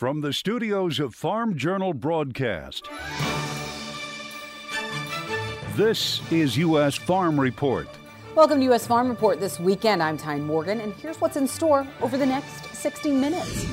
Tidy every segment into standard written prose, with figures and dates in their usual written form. From the studios of Farm Journal Broadcast, this is U.S. Farm Report. Welcome to U.S. Farm Report this weekend. I'm Tyne Morgan, and here's what's in store over the next 60 minutes.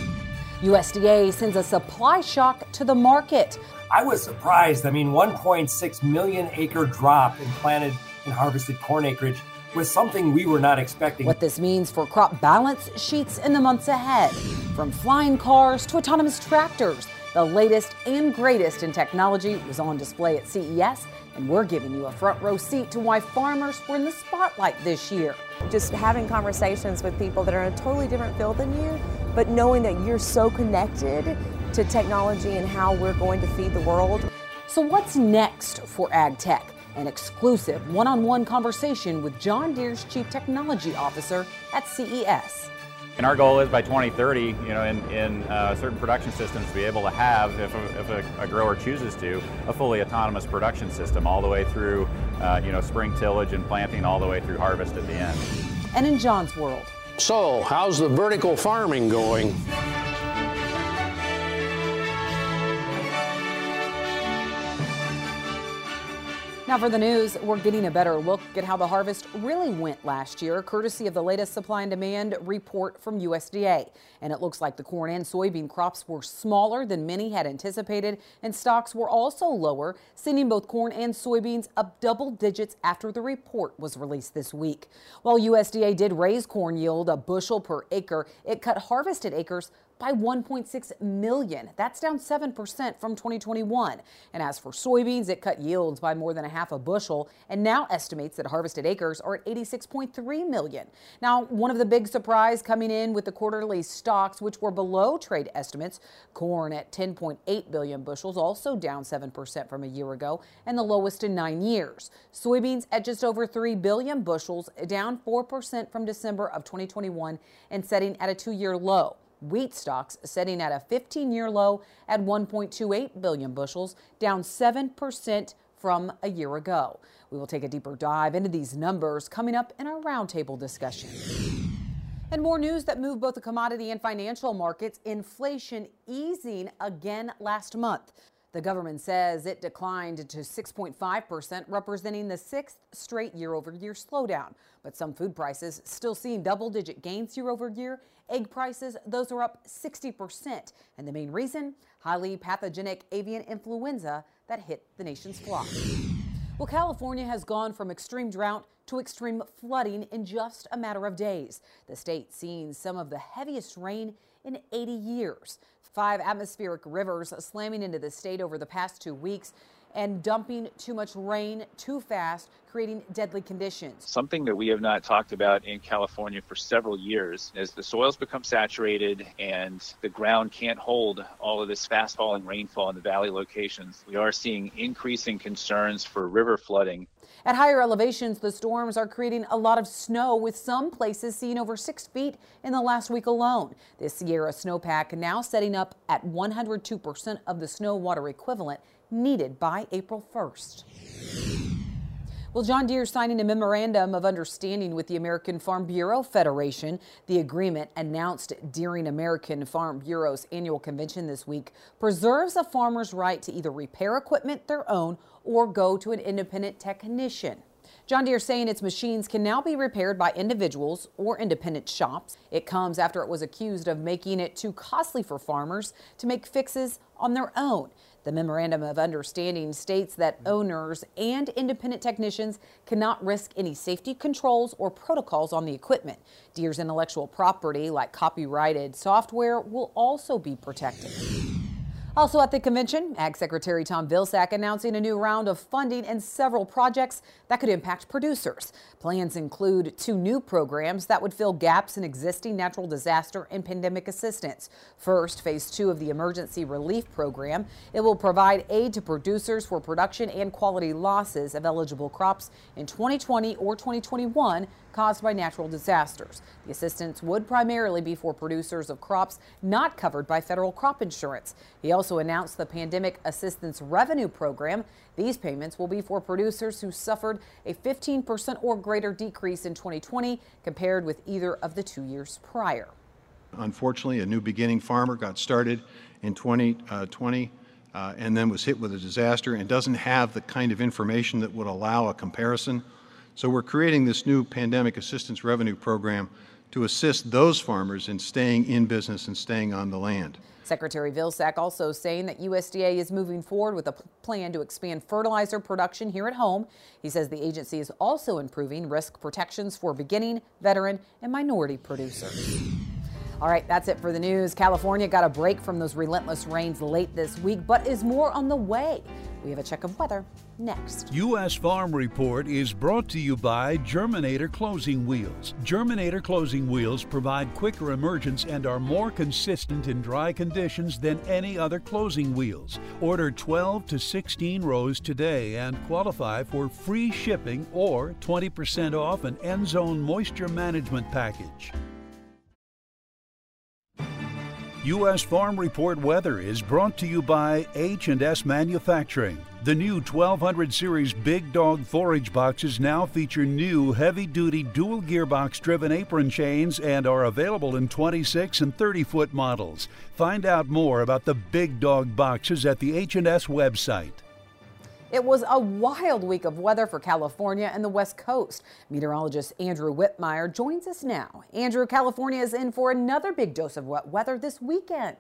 USDA sends a supply shock to the market. I was surprised. 1.6 million acre drop in planted and harvested corn acreage was something we were not expecting. What this means for crop balance sheets in the months ahead. From flying cars to autonomous tractors, the latest and greatest in technology was on display at CES, and we're giving you a front row seat to why farmers were in the spotlight this year. Just having conversations with people that are in a totally different field than you, but knowing that you're so connected to technology and how we're going to feed the world. So what's next for ag tech? An exclusive one-on-one conversation with John Deere's Chief Technology Officer at CES. And our goal is by 2030, certain production systems to be able to have, if a grower chooses to, a fully autonomous production system all the way through, spring tillage and planting all the way through harvest at the end. And in John's world. So, how's the vertical farming going? Now for the news, we're getting a better look at how the harvest really went last year, courtesy of the latest supply and demand report from USDA. And it looks like the corn and soybean crops were smaller than many had anticipated, and stocks were also lower, sending both corn and soybeans up double digits after the report was released this week. While USDA did raise corn yield a bushel per acre, it cut harvested acres by 1.6 million. That's down 7% from 2021. And as for soybeans, it cut yields by more than a half a bushel and now estimates that harvested acres are at 86.3 million. Now, one of the big surprise coming in with the quarterly stocks, which were below trade estimates, corn at 10.8 billion bushels, also down 7% from a year ago and the lowest in 9 years. Soybeans at just over 3 billion bushels, down 4% from December of 2021 and setting at a 2-year low. Wheat stocks setting at a 15-year low at 1.28 billion bushels, down 7% from a year ago. We will take a deeper dive into these numbers coming up in our roundtable discussion. And more news that moved both the commodity and financial markets, inflation easing again last month. The government says it declined to 6.5%, representing the sixth straight year-over-year slowdown. But some food prices still seeing double-digit gains year-over-year. Egg prices, those are up 60%. And the main reason, highly pathogenic avian influenza that hit the nation's flock. Well, California has gone from extreme drought to extreme flooding in just a matter of days. The state seeing some of the heaviest rain in 80 years. 5 atmospheric rivers slamming into the state over the past 2 weeks and dumping too much rain too fast, creating deadly conditions. Something that we have not talked about in California for several years is the soils become saturated and the ground can't hold all of this fast falling rainfall in the valley locations. We are seeing increasing concerns for river flooding. At higher elevations, the storms are creating a lot of snow, with some places seeing over 6 feet in the last week alone. This Sierra snowpack now setting up at 102% of the snow water equivalent needed by April 1st. Well, John Deere signing a memorandum of understanding with the American Farm Bureau Federation. The agreement, announced during American Farm Bureau's annual convention this week, preserves a farmer's right to either repair equipment their own or go to an independent technician. John Deere saying its machines can now be repaired by individuals or independent shops. It comes after it was accused of making it too costly for farmers to make fixes on their own. The Memorandum of Understanding states that owners and independent technicians cannot risk any safety controls or protocols on the equipment. Deere's intellectual property, like copyrighted software, will also be protected. Also at the convention, Ag Secretary Tom Vilsack announcing a new round of funding and several projects that could impact producers. Plans include 2 new programs that would fill gaps in existing natural disaster and pandemic assistance. First, phase 2 of the Emergency Relief Program. It will provide aid to producers for production and quality losses of eligible crops in 2020 or 2021 caused by natural disasters. The assistance would primarily be for producers of crops not covered by federal crop insurance. He also announced the Pandemic Assistance Revenue Program. These payments will be for producers who suffered a 15% or greater decrease in 2020 compared with either of the 2 years prior. Unfortunately, a new beginning farmer got started in 2020 and then was hit with a disaster and doesn't have the kind of information that would allow a comparison. So we're creating this new pandemic assistance revenue program to assist those farmers in staying in business and staying on the land. Secretary Vilsack also saying that USDA is moving forward with a plan to expand fertilizer production here at home. He says the agency is also improving risk protections for beginning, veteran, and minority producers. All right, that's it for the news. California got a break from those relentless rains late this week, but is more on the way. We have a check of weather next. U.S. Farm Report is brought to you by Germinator Closing Wheels. Germinator Closing Wheels provide quicker emergence and are more consistent in dry conditions than any other closing wheels. Order 12 to 16 rows today and qualify for free shipping or 20% off an End Zone Moisture Management Package. U.S. Farm Report weather is brought to you by H&S Manufacturing. The new 1200 series Big Dog Forage Boxes now feature new heavy-duty dual gearbox-driven apron chains and are available in 26- and 30-foot models. Find out more about the Big Dog Boxes at the H&S website. It was a wild week of weather for California and the West Coast. Meteorologist Andrew Whitmire joins us now. Andrew, California is in for another big dose of wet weather this weekend.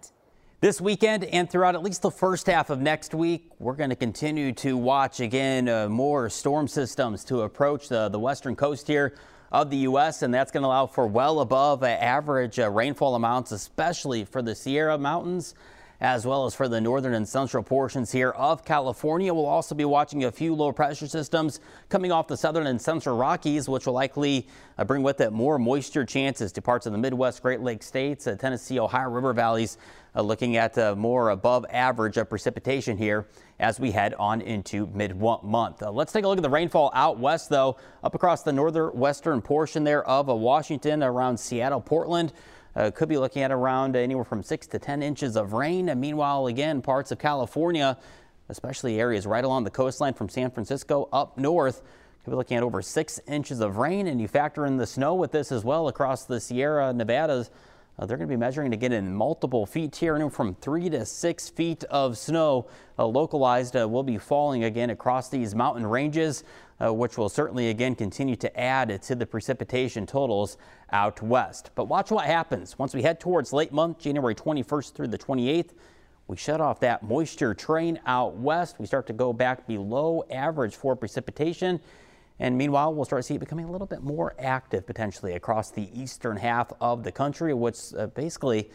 This weekend and throughout at least the first half of next week, we're going to continue to watch again more storm systems to approach the western coast here of the U.S., and that's going to allow for well above average rainfall amounts, especially for the Sierra Mountains, as well as for the northern and central portions here of California. We'll also be watching a few low pressure systems coming off the southern and central Rockies, which will likely bring with it more moisture chances to parts of the Midwest, Great Lakes states, Tennessee, Ohio River valleys, looking at more above average of precipitation here as we head on into mid-month. Let's take a look at the rainfall out west, though, up across the northwestern portion there of Washington around Seattle, Portland. Could be looking at around anywhere from 6 to 10 inches of rain. And meanwhile, again, parts of California, especially areas right along the coastline from San Francisco up north, could be looking at over 6 inches of rain. And you factor in the snow with this as well across the Sierra Nevadas. They're going to be measuring to get in multiple feet here, anywhere from 3 to 6 feet of snow localized will be falling again across these mountain ranges, which will certainly again continue to add to the precipitation totals out west. But watch what happens once we head towards late month, January 21st through the 28th. We shut off that moisture train out west. We start to go back below average for precipitation. And meanwhile, we'll start to see it becoming a little bit more active potentially across the eastern half of the country, which basically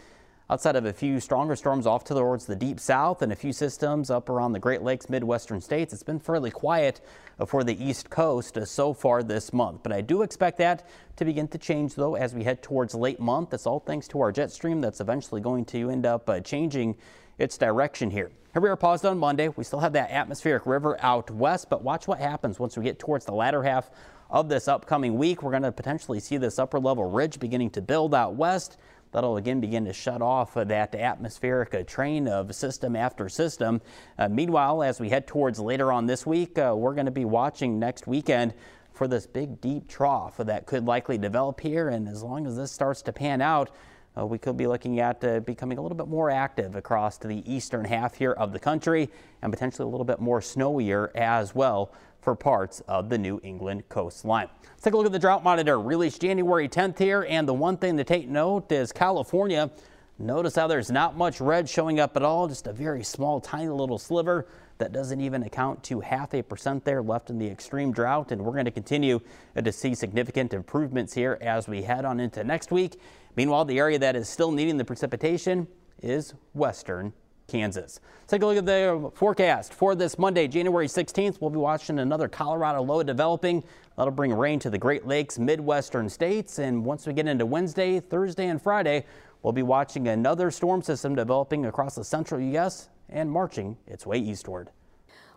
outside of a few stronger storms off towards the deep south and a few systems up around the Great Lakes, Midwestern states, it's been fairly quiet for the East Coast so far this month. But I do expect that to begin to change, though, as we head towards late month. That's all thanks to our jet stream that's eventually going to end up changing its direction here. Here we are paused on Monday. We still have that atmospheric river out west, but watch what happens once we get towards the latter half of this upcoming week. We're going to potentially see this upper level ridge beginning to build out west. That'll again begin to shut off that atmospheric train of system after system. Meanwhile, as we head towards later on this week, we're going to be watching next weekend for this big deep trough that could likely develop here. And as long as this starts to pan out, we could be looking at becoming a little bit more active across to the eastern half here of the country and potentially a little bit more snowier as well for parts of the New England coastline. Let's take a look at the drought monitor released January 10th here. And the one thing to take note is California. Notice how there's not much red showing up at all, just a very small, tiny little sliver that doesn't even account to 0.5% there left in the extreme drought. And we're going to continue to see significant improvements here as we head on into next week. Meanwhile, the area that is still needing the precipitation is western Kansas. Let's take a look at the forecast for this Monday, January 16th. We'll be watching another Colorado low developing. That'll bring rain to the Great Lakes, Midwestern states. And once we get into Wednesday, Thursday, and Friday, we'll be watching another storm system developing across the central U.S. and marching its way eastward.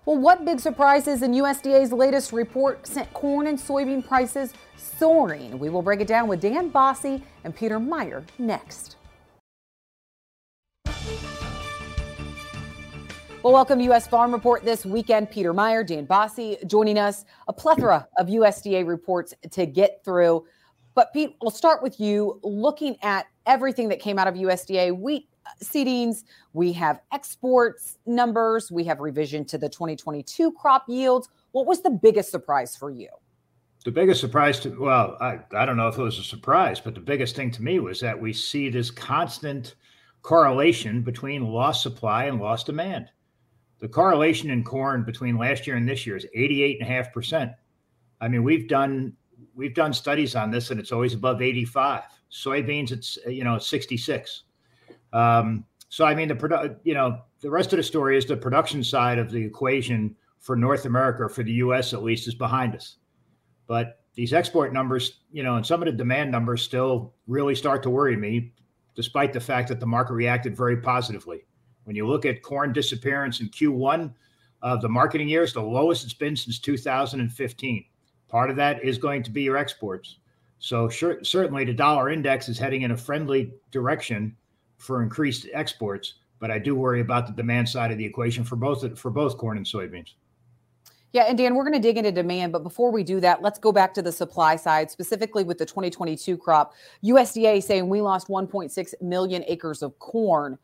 Well, what big surprises in USDA's latest report sent corn and soybean prices soaring? We will break it down with Dan Bossi and Peter Meyer next. Well, welcome to U.S. Farm Report this weekend. Peter Meyer, Dan Bossi joining us. A plethora of USDA reports to get through. But Pete, we'll start with you looking at everything that came out of USDA, wheat seedings, we have exports numbers, we have revision to the 2022 crop yields. What was the biggest surprise for you? The biggest surprise to, well, I don't know if it was a surprise, but the biggest thing to me was that we see this constant correlation between lost supply and lost demand. The correlation in corn between last year and this year is 88.5%. I mean, we've done studies on this, and it's always above 85. Soybeans, it's 66. So I mean, the rest of the story is the production side of the equation for North America, or for the U.S. at least, is behind us. But these export numbers, and some of the demand numbers still really start to worry me, despite the fact that the market reacted very positively. When you look at corn disappearance in Q1 of the marketing year, it's the lowest it's been since 2015. Part of that is going to be your exports. So sure, certainly the dollar index is heading in a friendly direction for increased exports, but I do worry about the demand side of the equation for both corn and soybeans. Yeah, and Dan, we're going to dig into demand, but before we do that, let's go back to the supply side, specifically with the 2022 crop. USDA saying we lost 1.6 million acres of corn.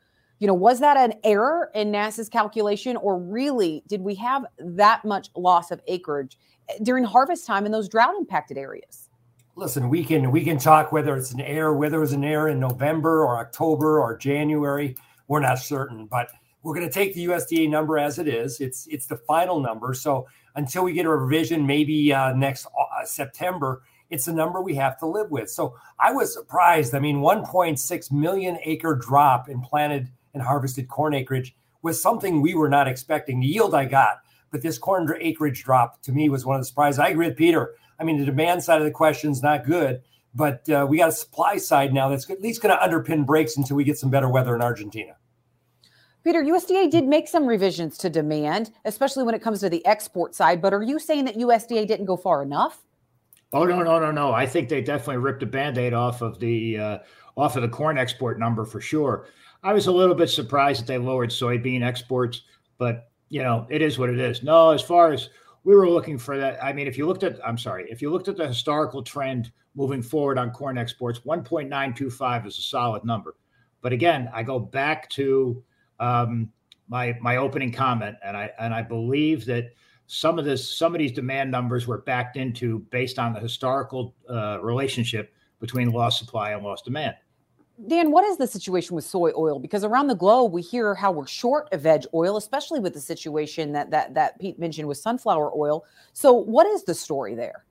Was that an error in NASA's calculation, or really did we have that much loss of acreage during harvest time in those drought-impacted areas? Listen, we can talk whether it was an error in November or October or January. We're not certain, but we're going to take the USDA number as it is. It's the final number. So until we get a revision, maybe next September, it's the number we have to live with. So I was surprised. I mean, 1.6 million acre drop in planted and harvested corn acreage was something we were not expecting. The yield I got, but this corn acreage drop to me was one of the surprises. I agree with Peter. I mean, the demand side of the question is not good, but we got a supply side now that's at least going to underpin breaks until we get some better weather in Argentina. Peter, USDA did make some revisions to demand, especially when it comes to the export side, but are you saying that USDA didn't go far enough? Oh, no. I think they definitely ripped a Band-Aid off of the corn export number for sure. I was a little bit surprised that they lowered soybean exports, but it is what it is. No, as far as we were looking for that, I mean, if you looked at the historical trend moving forward on corn exports, 1.925 is a solid number. But again, I go back to my opening comment, and I believe that some of these demand numbers were backed into based on the historical relationship between lost supply and lost demand. Dan, what is the situation with soy oil? Because around the globe, we hear how we're short of veg oil, especially with the situation that Pete mentioned with sunflower oil. So what is the story there?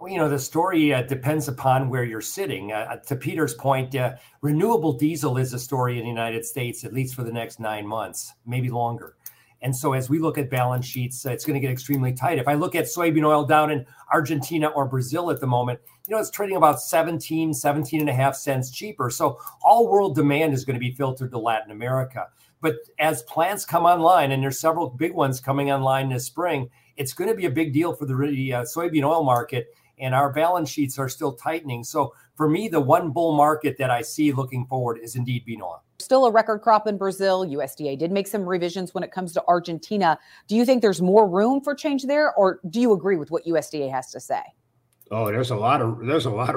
Well, the story depends upon where you're sitting. To Peter's point, renewable diesel is a story in the United States, at least for the next 9 months, maybe longer. And so as we look at balance sheets, it's going to get extremely tight. If I look at soybean oil down in Argentina or Brazil at the moment, it's trading about 17.5 cents cheaper. So all world demand is going to be filtered to Latin America. But as plants come online, and there's several big ones coming online this spring, it's going to be a big deal for the soybean oil market. And our balance sheets are still tightening. So for me, the one bull market that I see looking forward is indeed bean oil. Still a record crop in Brazil. USDA did make some revisions when it comes to Argentina. Do you think there's more room for change there, or do you agree with what USDA has to say? Oh, there's a lot of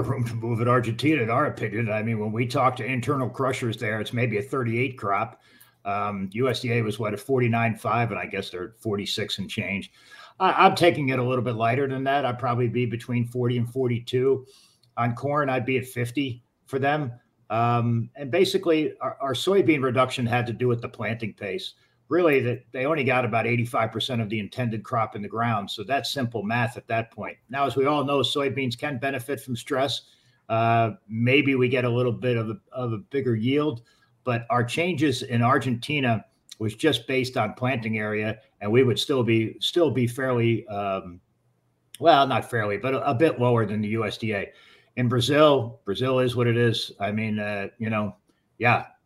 room to move in Argentina, in our opinion. I mean, when we talk to internal crushers there, it's maybe a 38 crop. USDA was at 49.5, and I guess they're 46 and change. I'm taking it a little bit lighter than that. I'd probably be between 40 and 42 on corn. I'd be at 50 for them. And basically our soybean reduction had to do with the planting pace. Really, that they only got about 85% of the intended crop in the ground. So that's simple math at that point. Now, as we all know, soybeans can benefit from stress. Maybe we get a little bit of a bigger yield, but our changes in Argentina was just based on planting area, and we would still be fairly, not fairly, but a bit lower than the USDA. In Brazil is what it is. I mean, that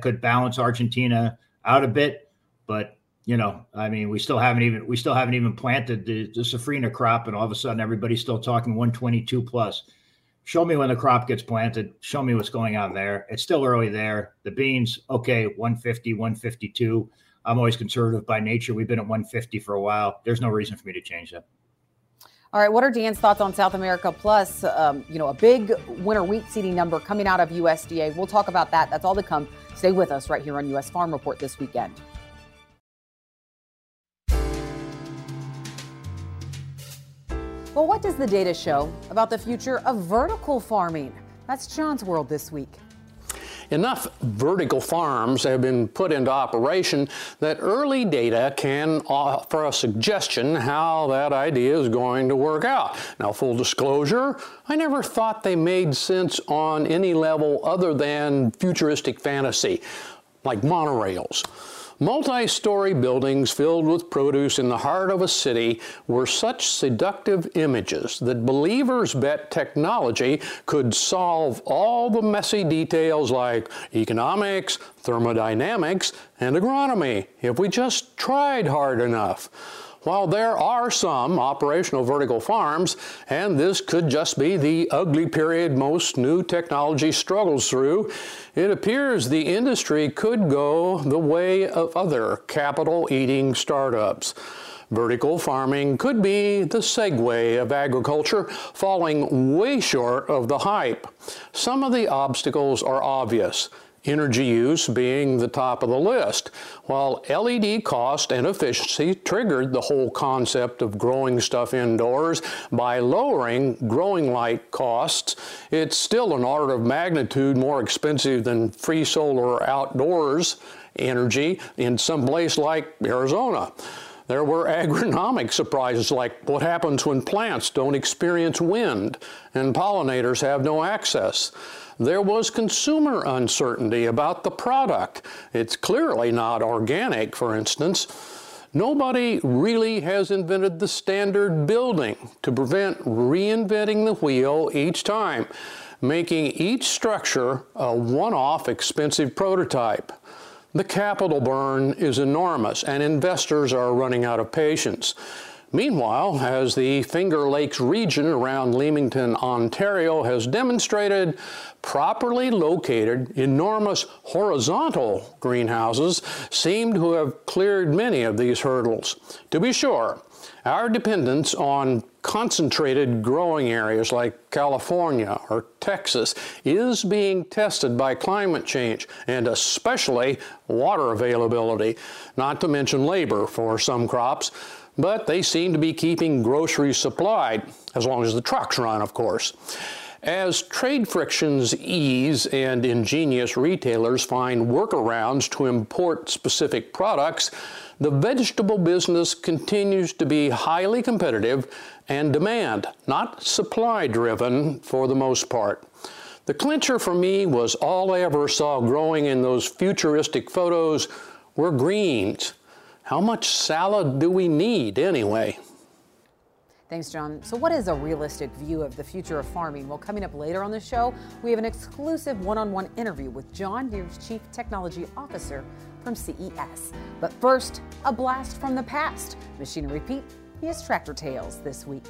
could balance Argentina out a bit, but we still haven't even planted the safrinha crop, and all of a sudden everybody's still talking 122 plus. Show me when the crop gets planted. Show me what's going on there. It's still early there. The beans, okay, 150, 152. I'm always conservative by nature. We've been at 150 for a while. There's no reason for me to change that. All right, what are Dan's thoughts on South America? Plus, a big winter wheat seeding number coming out of USDA. We'll talk about that. That's all to come. Stay with us right here on U.S. Farm Report this weekend. Well, what does the data show about the future of vertical farming? That's John's world this week. Enough vertical farms have been put into operation that early data can offer a suggestion how that idea is going to work out. Now, full disclosure, I never thought they made sense on any level other than futuristic fantasy, like monorails. Multi-story buildings filled with produce in the heart of a city were such seductive images that believers bet technology could solve all the messy details like economics, thermodynamics, and agronomy if we just tried hard enough. While there are some operational vertical farms, and this could just be the ugly period most new technology struggles through, it appears the industry could go the way of other capital-eating startups. Vertical farming could be the segue of agriculture, falling way short of the hype. Some of the obstacles are obvious. Energy use being the top of the list. While LED cost and efficiency triggered the whole concept of growing stuff indoors by lowering growing light costs, it's still an order of magnitude more expensive than free solar outdoors energy in some place like Arizona. There were agronomic surprises like what happens when plants don't experience wind and pollinators have no access. There was consumer uncertainty about the product. It's clearly not organic, for instance. Nobody really has invented the standard building to prevent reinventing the wheel each time, making each structure a one-off expensive prototype. The capital burn is enormous, and investors are running out of patience. Meanwhile, as the Finger Lakes region around Leamington, Ontario has demonstrated, properly located, enormous horizontal greenhouses seem to have cleared many of these hurdles. To be sure, our dependence on concentrated growing areas like California or Texas is being tested by climate change and especially water availability, not to mention labor for some crops, but they seem to be keeping groceries supplied, as long as the trucks run, of course. As trade frictions ease and ingenious retailers find workarounds to import specific products, the vegetable business continues to be highly competitive and demand, not supply-driven for the most part. The clincher for me was all I ever saw growing in those futuristic photos were greens. How much salad do we need anyway? Thanks, John. So what is a realistic view of the future of farming? Well, coming up later on the show, we have an exclusive one-on-one interview with John Deere's Chief Technology Officer from CES. But first, a blast from the past. Machinery Pete, he has Tractor Tales this week.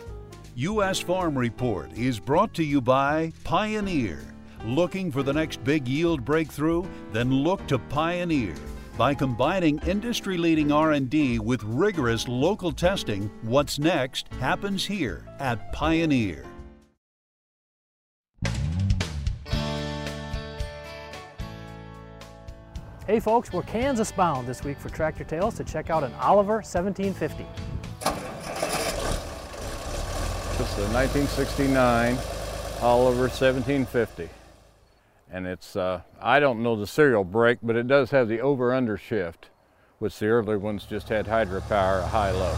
U.S. Farm Report is brought to you by Pioneer. Looking for the next big yield breakthrough? Then look to Pioneer. By combining industry-leading R&D with rigorous local testing, what's next happens here at Pioneer. Hey folks, we're Kansas bound this week for Tractor Tales to check out an Oliver 1750. This is a 1969 Oliver 1750. And it's, I don't know the serial brake, but it does have the over-under shift, which the earlier ones just had hydropower at high-low.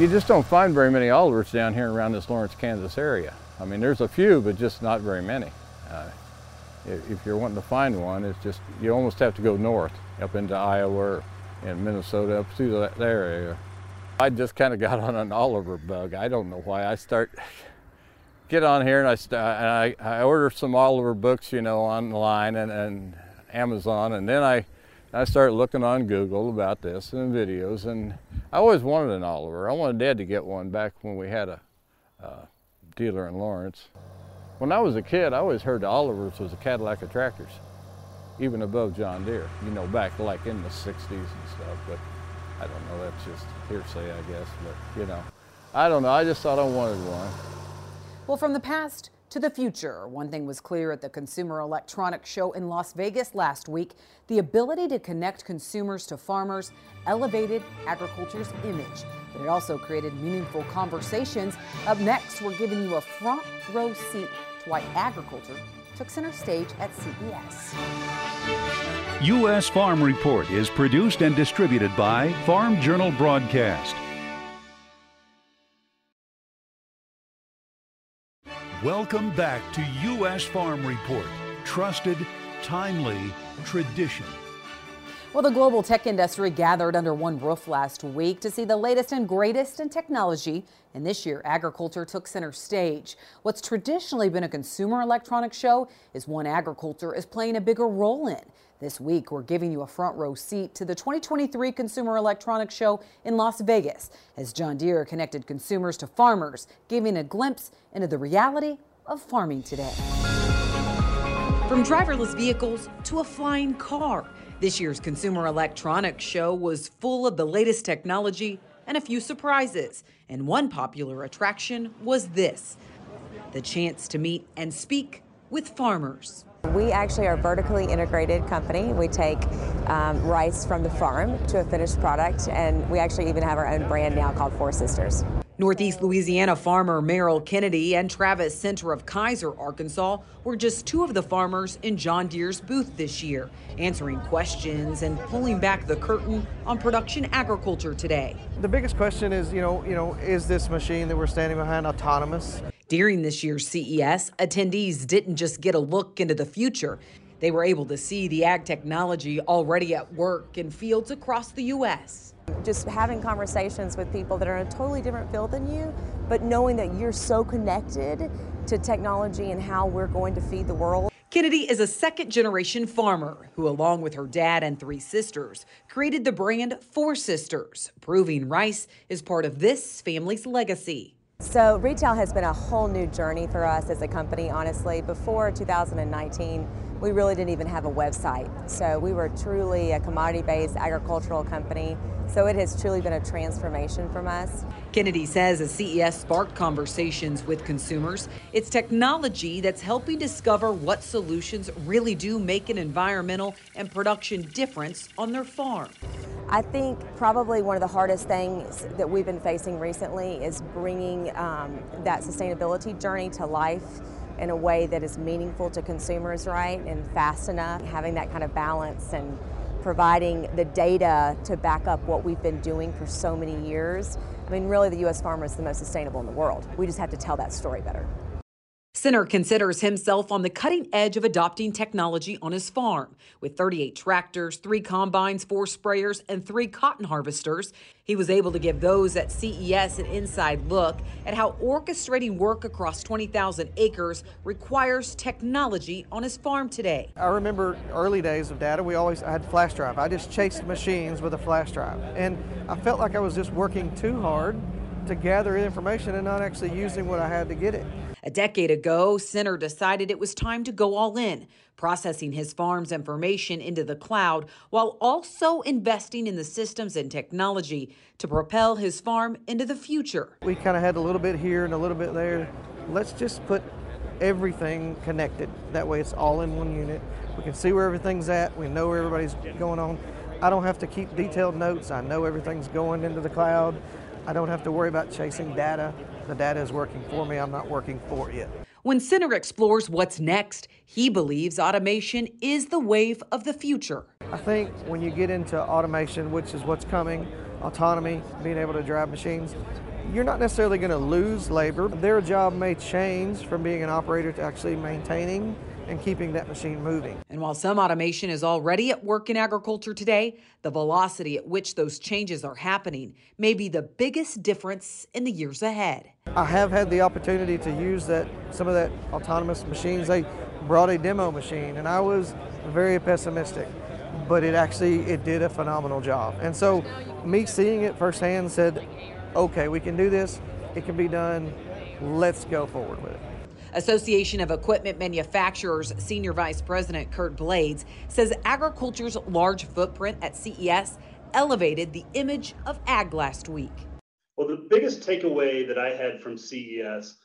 You just don't find very many Olivers down here around this Lawrence, Kansas area. I mean, there's a few, but just not very many. If you're wanting to find one, it's just, you almost have to go north, up into Iowa and Minnesota, up through that area. I just kind of got on an Oliver bug. I don't know why. I start... get on here and I order some Oliver books, you know, online and Amazon, and then I started looking on Google about this and videos, and I always wanted an Oliver. I wanted Dad to get one back when we had a dealer in Lawrence. When I was a kid, I always heard the Olivers was a Cadillac of tractors, even above John Deere, you know, back like in the 60s and stuff, but I I don't know, that's just hearsay, I guess, but you know. I don't know, I just thought I wanted one. Well, from the past to the future, one thing was clear at the Consumer Electronics Show in Las Vegas last week, the ability to connect consumers to farmers elevated agriculture's image, but it also created meaningful conversations. Up next, we're giving you a front row seat to why agriculture took center stage at CES. U.S. Farm Report is produced and distributed by Farm Journal Broadcast. Welcome back to U.S. Farm Report, trusted, timely, tradition. Well, the global tech industry gathered under one roof last week to see the latest and greatest in technology, and this year agriculture took center stage. What's traditionally been a consumer electronics show is one agriculture is playing a bigger role in. This week, we're giving you a front row seat to the 2023 Consumer Electronics Show in Las Vegas as John Deere connected consumers to farmers, giving a glimpse into the reality of farming today. From driverless vehicles to a flying car, this year's Consumer Electronics Show was full of the latest technology and a few surprises. And one popular attraction was this, the chance to meet and speak with farmers. We actually are a vertically integrated company. We take rice from the farm to a finished product, and we actually even have our own brand now called Four Sisters. Northeast Louisiana farmer Merrill Kennedy and Travis Senter of Kaiser, Arkansas, were just two of the farmers in John Deere's booth this year, answering questions and pulling back the curtain on production agriculture today. The biggest question is, is this machine that we're standing behind autonomous? During this year's CES, attendees didn't just get a look into the future. They were able to see the ag technology already at work in fields across the U.S. Just having conversations with people that are in a totally different field than you, but knowing that you're so connected to technology and how we're going to feed the world. Kennedy is a second-generation farmer who, along with her dad and three sisters, created the brand Four Sisters, proving rice is part of this family's legacy. So retail has been a whole new journey for us as a company, honestly. Before 2019, we really didn't even have a website. So we were truly a commodity-based agricultural company. So it has truly been a transformation from us. Kennedy says as CES sparked conversations with consumers, it's technology that's helping discover what solutions really do make an environmental and production difference on their farm. I think probably one of the hardest things that we've been facing recently is bringing that sustainability journey to life in a way that is meaningful to consumers, right, and fast enough, having that kind of balance and providing the data to back up what we've been doing for so many years. I mean, really, the U.S. farmer is the most sustainable in the world. We just have to tell that story better. Senter considers himself on the cutting edge of adopting technology on his farm. With 38 tractors, 3 combines, 4 sprayers, and 3 cotton harvesters, he was able to give those at CES an inside look at how orchestrating work across 20,000 acres requires technology on his farm today. I remember early days of data, I had flash drive. I just chased machines with a flash drive. And I felt like I was just working too hard to gather information and not actually using what I had to get it. A decade ago, Senter decided it was time to go all in, processing his farm's information into the cloud while also investing in the systems and technology to propel his farm into the future. We kind of had a little bit here and a little bit there. Let's just put everything connected. That way it's all in one unit. We can see where everything's at. We know where everybody's going on. I don't have to keep detailed notes. I know everything's going into the cloud. I don't have to worry about chasing data. The data is working for me. I'm not working for it. When Senter explores what's next, he believes automation is the wave of the future. I think when you get into automation, which is what's coming, autonomy, being able to drive machines, you're not necessarily going to lose labor. Their job may change from being an operator to actually maintaining and keeping that machine moving. And while some automation is already at work in agriculture today, the velocity at which those changes are happening may be the biggest difference in the years ahead. I have had the opportunity to use some of that autonomous machines. They brought a demo machine, and I was very pessimistic, but it did a phenomenal job. And so me seeing it firsthand said, okay, we can do this, it can be done, let's go forward with it. Association of Equipment Manufacturers Senior Vice President Kurt Blades says agriculture's large footprint at CES elevated the image of ag last week. Well, the biggest takeaway that I had from CES,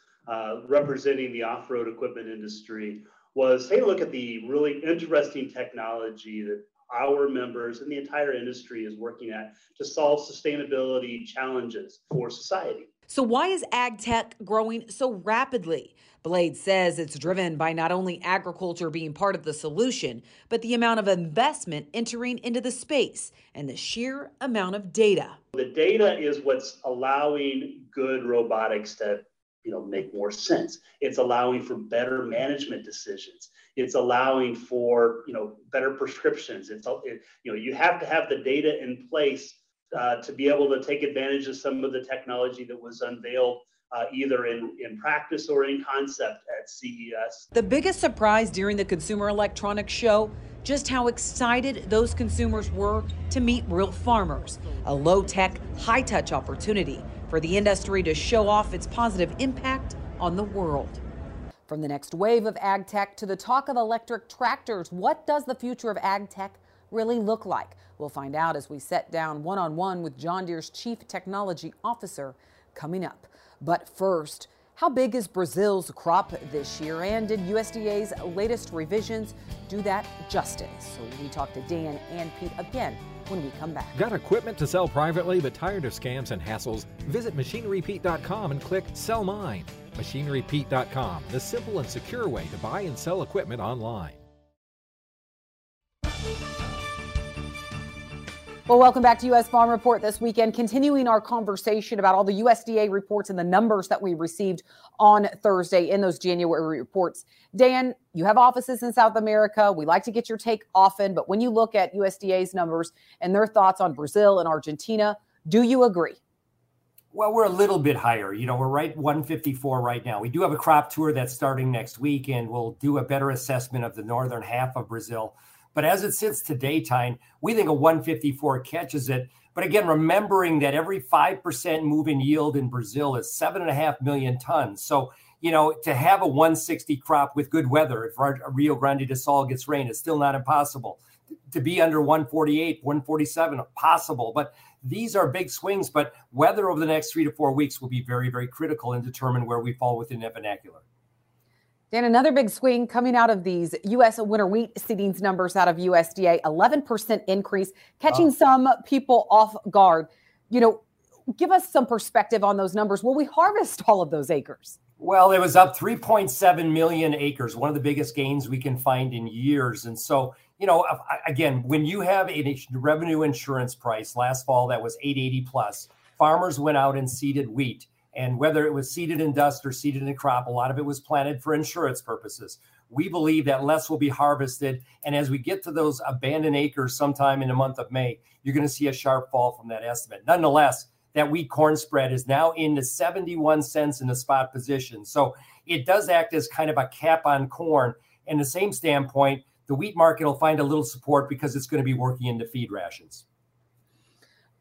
representing the off-road equipment industry, was take a look at the really interesting technology that our members and the entire industry is working at to solve sustainability challenges for society. So why is ag tech growing so rapidly? Blades says it's driven by not only agriculture being part of the solution, but the amount of investment entering into the space and the sheer amount of data. The data is what's allowing good robotics to make more sense. It's allowing for better management decisions. It's allowing for, better prescriptions. You have to have the data in place to be able to take advantage of some of the technology that was unveiled either in practice or in concept at CES. The biggest surprise during the Consumer Electronics Show, just how excited those consumers were to meet real farmers, a low-tech, high-touch opportunity for the industry to show off its positive impact on the world. From the next wave of ag tech to the talk of electric tractors, what does the future of ag tech really look like? We'll find out as we sit down one-on-one with John Deere's Chief Technology Officer coming up. But first, how big is Brazil's crop this year, and did USDA's latest revisions do that justice? So we talk to Dan and Pete again when we come back. Got equipment to sell privately but tired of scams and hassles? Visit MachineryPete.com and click Sell Mine. MachineryPete.com, the simple and secure way to buy and sell equipment online. Well, welcome back to U.S. Farm Report this weekend, continuing our conversation about all the USDA reports and the numbers that we received on Thursday in those January reports. Dan, you have offices in South America. We like to get your take often, but when you look at USDA's numbers and their thoughts on Brazil and Argentina, do you agree? Well, we're a little bit higher. We're right 154 right now. We do have a crop tour that's starting next week, and we'll do a better assessment of the northern half of Brazil. But as it sits today, Tyne, we think a 154 catches it. But again, remembering that every 5% move in yield in Brazil is 7.5 million tons. So, to have a 160 crop with good weather, if Rio Grande do Sul gets rain, it's still not impossible. To be under 148, 147, possible. But these are big swings. But weather over the next 3 to 4 weeks will be very, very critical and determine where we fall within that vernacular. Dan, another big swing coming out of these U.S. winter wheat seedings numbers out of USDA, 11% increase, catching some people off guard. Give us some perspective on those numbers. Will we harvest all of those acres? Well, it was up 3.7 million acres, one of the biggest gains we can find in years. And so, again, when you have a revenue insurance price last fall that was $880 plus, farmers went out and seeded wheat. And whether it was seeded in dust or seeded in a crop, a lot of it was planted for insurance purposes. We believe that less will be harvested. And as we get to those abandoned acres sometime in the month of May, you're going to see a sharp fall from that estimate. Nonetheless, that wheat corn spread is now into 71 cents in the spot position. So it does act as kind of a cap on corn. And the same standpoint, the wheat market will find a little support because it's going to be working into feed rations.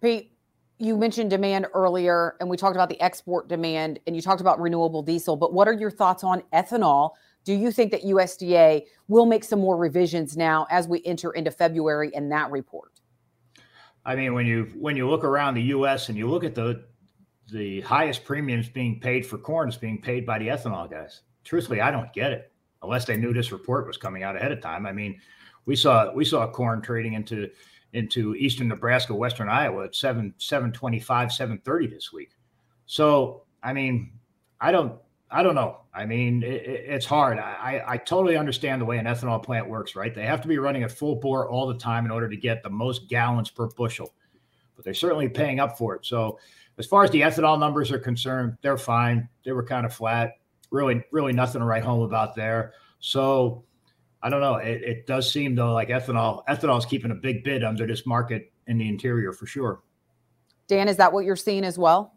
Pete, you mentioned demand earlier, and we talked about the export demand, and you talked about renewable diesel, but what are your thoughts on ethanol? Do you think that USDA will make some more revisions now as we enter into February in that report? I mean, when you look around the U.S. and you look at the highest premiums being paid for corn is being paid by the ethanol guys. Truthfully, I don't get it, unless they knew this report was coming out ahead of time. I mean, we saw corn trading into eastern Nebraska, western Iowa at $7.25, $7.30 this week. So, I mean, I don't know. I mean, it's hard. I totally understand the way an ethanol plant works, right? They have to be running at full bore all the time in order to get the most gallons per bushel, but they're certainly paying up for it. So as far as the ethanol numbers are concerned, they're fine. They were kind of flat, really nothing to write home about there. So I don't know. It does seem, though, like ethanol is keeping a big bid under this market in the interior for sure. Dan, is that what you're seeing as well?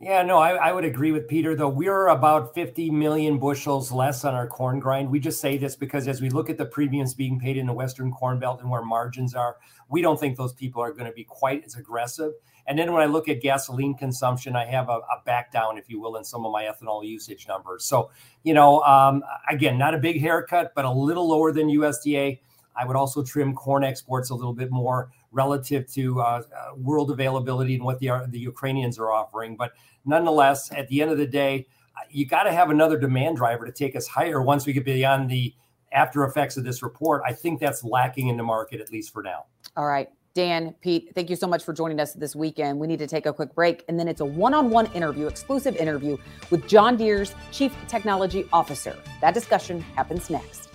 Yeah, no, I would agree with Peter, though. We're about 50 million bushels less on our corn grind. We just say this because as we look at the premiums being paid in the Western Corn Belt and where margins are, we don't think those people are going to be quite as aggressive. And then when I look at gasoline consumption, I have a back down, if you will, in some of my ethanol usage numbers. So, again, not a big haircut, but a little lower than USDA. I would also trim corn exports a little bit more, relative to world availability and what the Ukrainians are offering. But nonetheless, at the end of the day, you got to have another demand driver to take us higher once we get beyond the after effects of this report. I think that's lacking in the market, at least for now. All right. Dan, Pete, thank you so much for joining us this weekend. We need to take a quick break, and then it's a one-on-one interview, exclusive interview with John Deere's Chief Technology Officer. That discussion happens next.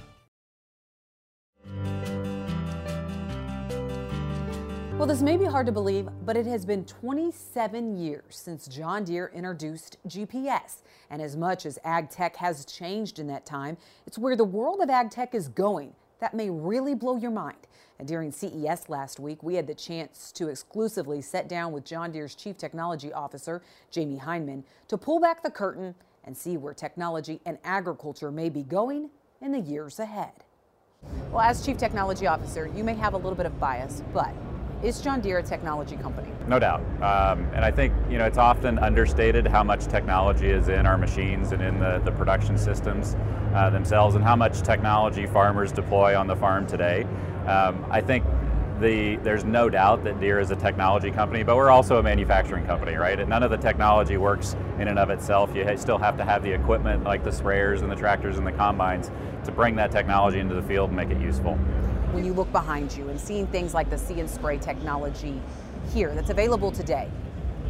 Well, this may be hard to believe, but it has been 27 years since John Deere introduced GPS. And as much as ag tech has changed in that time, it's where the world of ag tech is going. That may really blow your mind. And during CES last week, we had the chance to exclusively sit down with John Deere's Chief Technology Officer, Jamie Heineman, to pull back the curtain and see where technology and agriculture may be going in the years ahead. Well, as Chief Technology Officer, you may have a little bit of bias, but is John Deere a technology company? No doubt. And I think, you know, it's often understated how much technology is in our machines and in the production systems themselves, and how much technology farmers deploy on the farm today. I think there's no doubt that Deere is a technology company, but we're also a manufacturing company, right? And none of the technology works in and of itself. You still have to have the equipment like the sprayers and the tractors and the combines to bring that technology into the field and make it useful. When you look behind you and seeing things like the See and Spray technology here that's available today,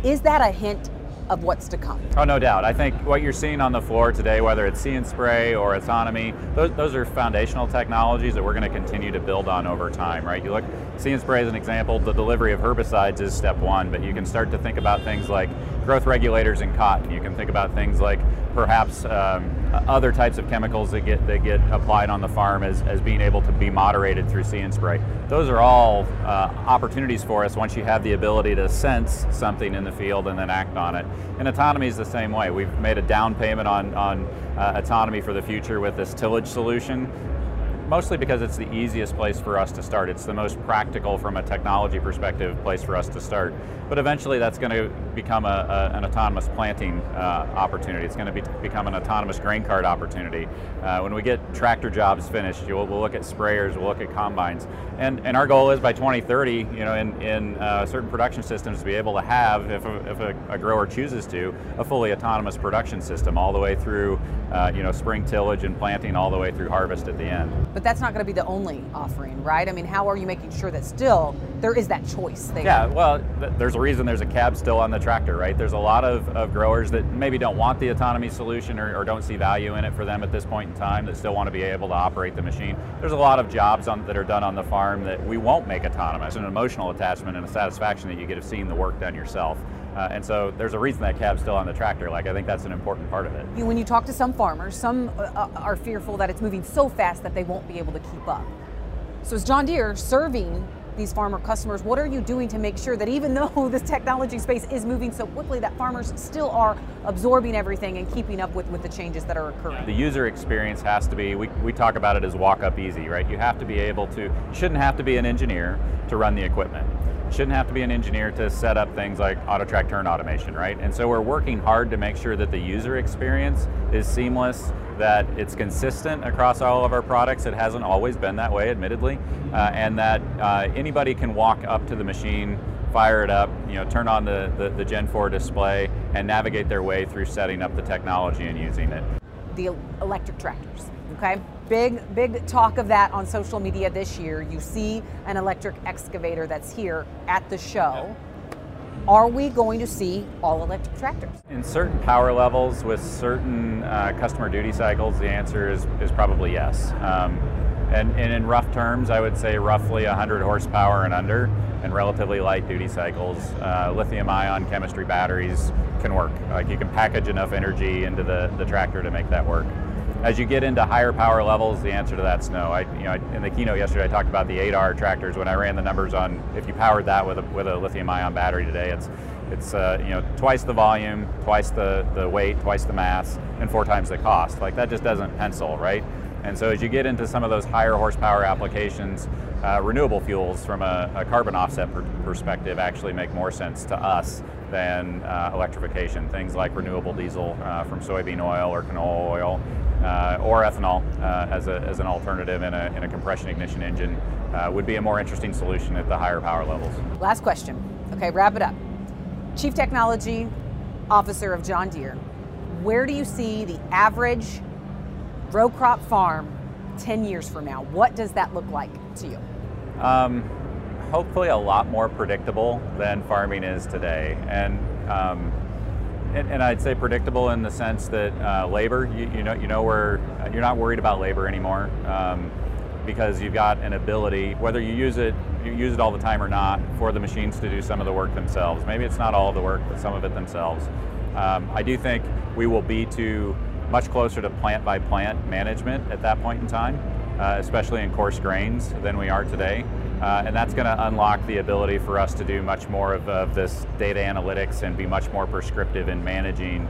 is that a hint of what's to come? Oh, no doubt. I think what you're seeing on the floor today, whether it's See and Spray or autonomy, those are foundational technologies that we're going to continue to build on over time, right? You look, See and Spray as an example, the delivery of herbicides is step one, but you can start to think about things like growth regulators in cotton. You can think about things like perhaps other types of chemicals that get applied on the farm as being able to be moderated through See and Spray. Those are all opportunities for us once you have the ability to sense something in the field and then act on it. And autonomy is the same way. We've made a down payment on autonomy for the future with this tillage solution, mostly because it's the easiest place for us to start. It's the most practical from a technology perspective place for us to start. But eventually that's going to become an autonomous planting opportunity. It's going to become an autonomous grain cart opportunity. When we get tractor jobs finished, we'll look at sprayers, we'll look at combines. And our goal is by 2030, you know, in certain production systems to be able to have, if a grower chooses to, a fully autonomous production system all the way through you know, spring tillage and planting all the way through harvest at the end. But that's not going to be the only offering, right? I mean, how are you making sure that still there is that choice there? Yeah, well, there's a reason there's a cab still on the tractor, right? There's a lot of growers that maybe don't want the autonomy solution or don't see value in it for them at this point in time that still want to be able to operate the machine. There's a lot of jobs that are done on the farm that we won't make autonomous. An emotional attachment and a satisfaction that you get of seeing the work done yourself. And so there's a reason that cab's still on the tractor. Like, I think that's an important part of it. When you talk to some farmers, some are fearful that it's moving so fast that they won't be able to keep up. So is John Deere serving these farmer customers? What are you doing to make sure that even though this technology space is moving so quickly, that farmers still are absorbing everything and keeping up with the changes that are occurring? The user experience has to be, we talk about it as walk up easy, right? You have to be able to, shouldn't have to be an engineer to run the equipment. Shouldn't have to be an engineer to set up things like auto-track turn automation, right? And so we're working hard to make sure that the user experience is seamless, that it's consistent across all of our products. It hasn't always been that way, admittedly, and that anybody can walk up to the machine, fire it up, you know, turn on the Gen 4 display, and navigate their way through setting up the technology and using it. The electric tractors, okay? Big talk of that on social media this year. You see an electric excavator that's here at the show. Are we going to see all electric tractors? In certain power levels with certain customer duty cycles, the answer is probably yes. And in rough terms, I would say roughly 100 horsepower and under, and relatively light duty cycles. Lithium-ion chemistry batteries can work. Like, you can package enough energy into the tractor to make that work. As you get into higher power levels, the answer to that's no. In the keynote yesterday, I talked about the 8R tractors. When I ran the numbers on if you powered that with a lithium-ion battery today, it's you know, twice the volume, twice the weight, twice the mass, and 4 times the cost. Like, that just doesn't pencil, right? And so as you get into some of those higher horsepower applications, renewable fuels from a carbon offset perspective actually make more sense to us than electrification. Things like renewable diesel from soybean oil or canola oil. or ethanol as an alternative in a compression ignition engine would be a more interesting solution at the higher power levels. Last question. Okay, wrap it up. Chief Technology Officer of John Deere, where do you see the average row crop farm 10 years from now? What does that look like to you? Hopefully a lot more predictable than farming is today. And I'd say predictable in the sense that labor, you know where you're not worried about labor anymore because you've got an ability, whether you use it all the time or not, for the machines to do some of the work themselves. Maybe it's not all the work, but some of it themselves. I do think we will be much closer to plant by plant management at that point in time, especially in coarse grains than we are today. And that's going to unlock the ability for us to do much more of this data analytics and be much more prescriptive in managing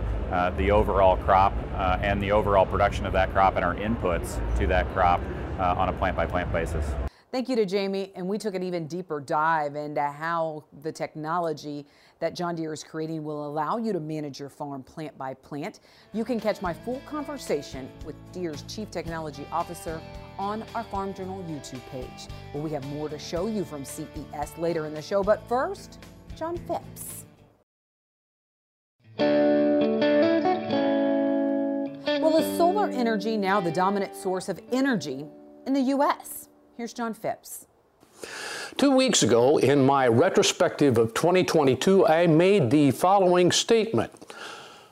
the overall crop and the overall production of that crop and our inputs to that crop on a plant-by-plant basis. Thank you to Jamie, and we took an even deeper dive into how the technology that John Deere is creating will allow you to manage your farm plant by plant. You can catch my full conversation with Deere's Chief Technology Officer on our Farm Journal YouTube page, where we have more to show you from CES later in the show. But first, John Phipps. Well, is solar energy now the dominant source of energy in the U.S.? Here's John Phipps. 2 weeks ago, in my retrospective of 2022, I made the following statement.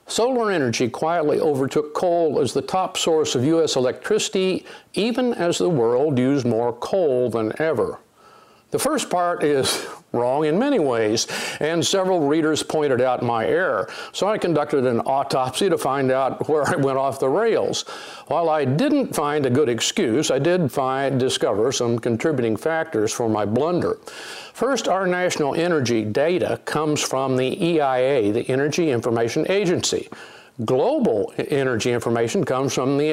Solar energy quietly overtook coal as the top source of U.S. electricity, even as the world used more coal than ever. The first part is wrong in many ways, and several readers pointed out my error, so I conducted an autopsy to find out where I went off the rails. While I didn't find a good excuse, I did discover some contributing factors for my blunder. First, our national energy data comes from the EIA, the Energy Information Agency. Global energy information comes from the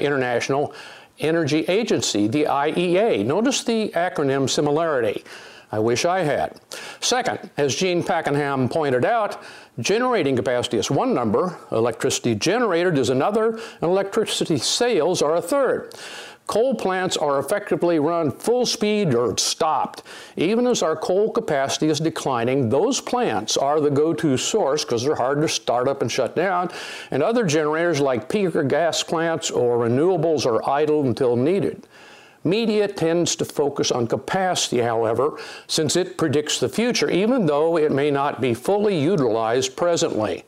International Energy Agency, the IEA. Notice the acronym similarity. I wish I had. Second, as Gene Packenham pointed out, generating capacity is one number, electricity generated is another, and electricity sales are a third. Coal plants are effectively run full speed or stopped. Even as our coal capacity is declining, those plants are the go-to source because they're hard to start up and shut down, and other generators like peaker gas plants or renewables are idled until needed. Media tends to focus on capacity, however, since it predicts the future, even though it may not be fully utilized presently.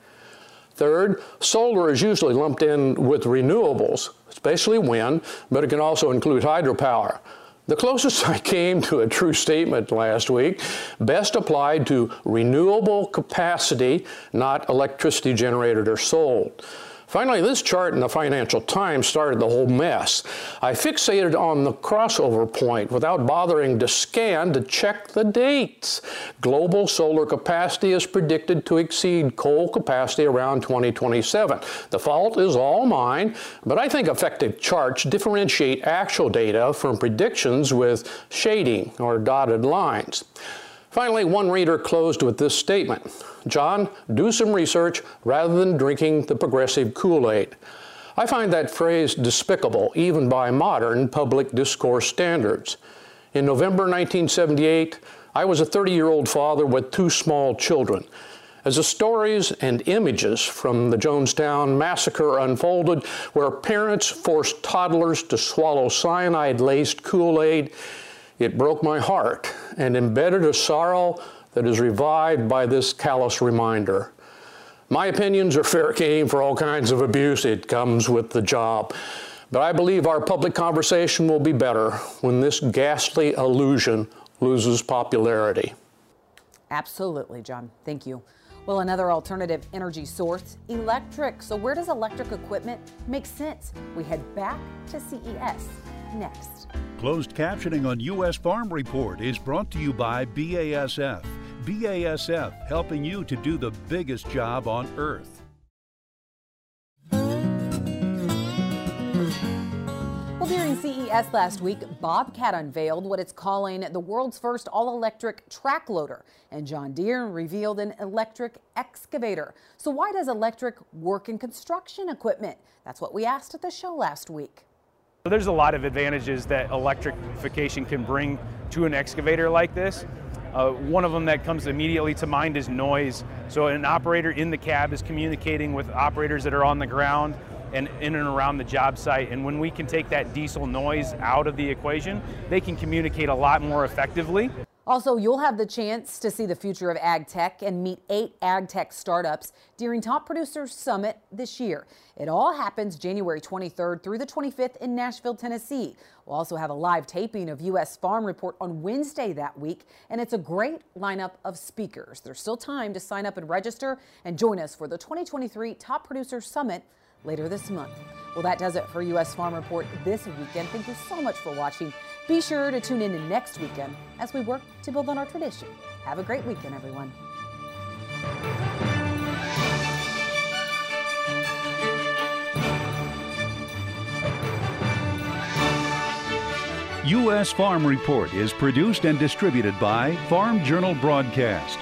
Third, solar is usually lumped in with renewables, especially wind, but it can also include hydropower. The closest I came to a true statement last week, best applied to renewable capacity, not electricity generated or sold. Finally, this chart in the Financial Times started the whole mess. I fixated on the crossover point without bothering to scan to check the dates. Global solar capacity is predicted to exceed coal capacity around 2027. The fault is all mine, but I think effective charts differentiate actual data from predictions with shading or dotted lines. Finally, one reader closed with this statement. John, do some research rather than drinking the progressive Kool-Aid. I find that phrase despicable, even by modern public discourse standards. In November 1978, I was a 30-year-old father with two small children. As the stories and images from the Jonestown massacre unfolded, where parents forced toddlers to swallow cyanide-laced Kool-Aid, it broke my heart and embedded a sorrow that is revived by this callous reminder. My opinions are fair game for all kinds of abuse. It comes with the job. But I believe our public conversation will be better when this ghastly illusion loses popularity. Absolutely, John. Thank you. Well, another alternative energy source, electric. So where does electric equipment make sense? We head back to CES next. Closed captioning on U.S. Farm Report is brought to you by BASF. BASF, helping you to do the biggest job on earth. Well, During CES last week, Bobcat unveiled what it's calling the world's first all-electric track loader, and John Deere revealed an electric excavator. So why does electric work in construction equipment? That's what we asked at the show last week. There's a lot of advantages that electrification can bring to an excavator like this. One of them that comes immediately to mind is noise. So an operator in the cab is communicating with operators that are on the ground and in and around the job site. And when we can take that diesel noise out of the equation, they can communicate a lot more effectively. Also, you'll have the chance to see the future of ag tech and meet 8 ag tech startups during Top Producers Summit this year. It all happens January 23rd through the 25th in Nashville, Tennessee. We'll also have a live taping of U.S. Farm Report on Wednesday that week, and it's a great lineup of speakers. There's still time to sign up and register and join us for the 2023 Top Producers Summit later this month. Well, that does it for U.S. Farm Report this weekend. Thank you so much for watching. Be sure to tune in to next weekend as we work to build on our tradition. Have a great weekend, everyone. U.S. Farm Report is produced and distributed by Farm Journal Broadcast.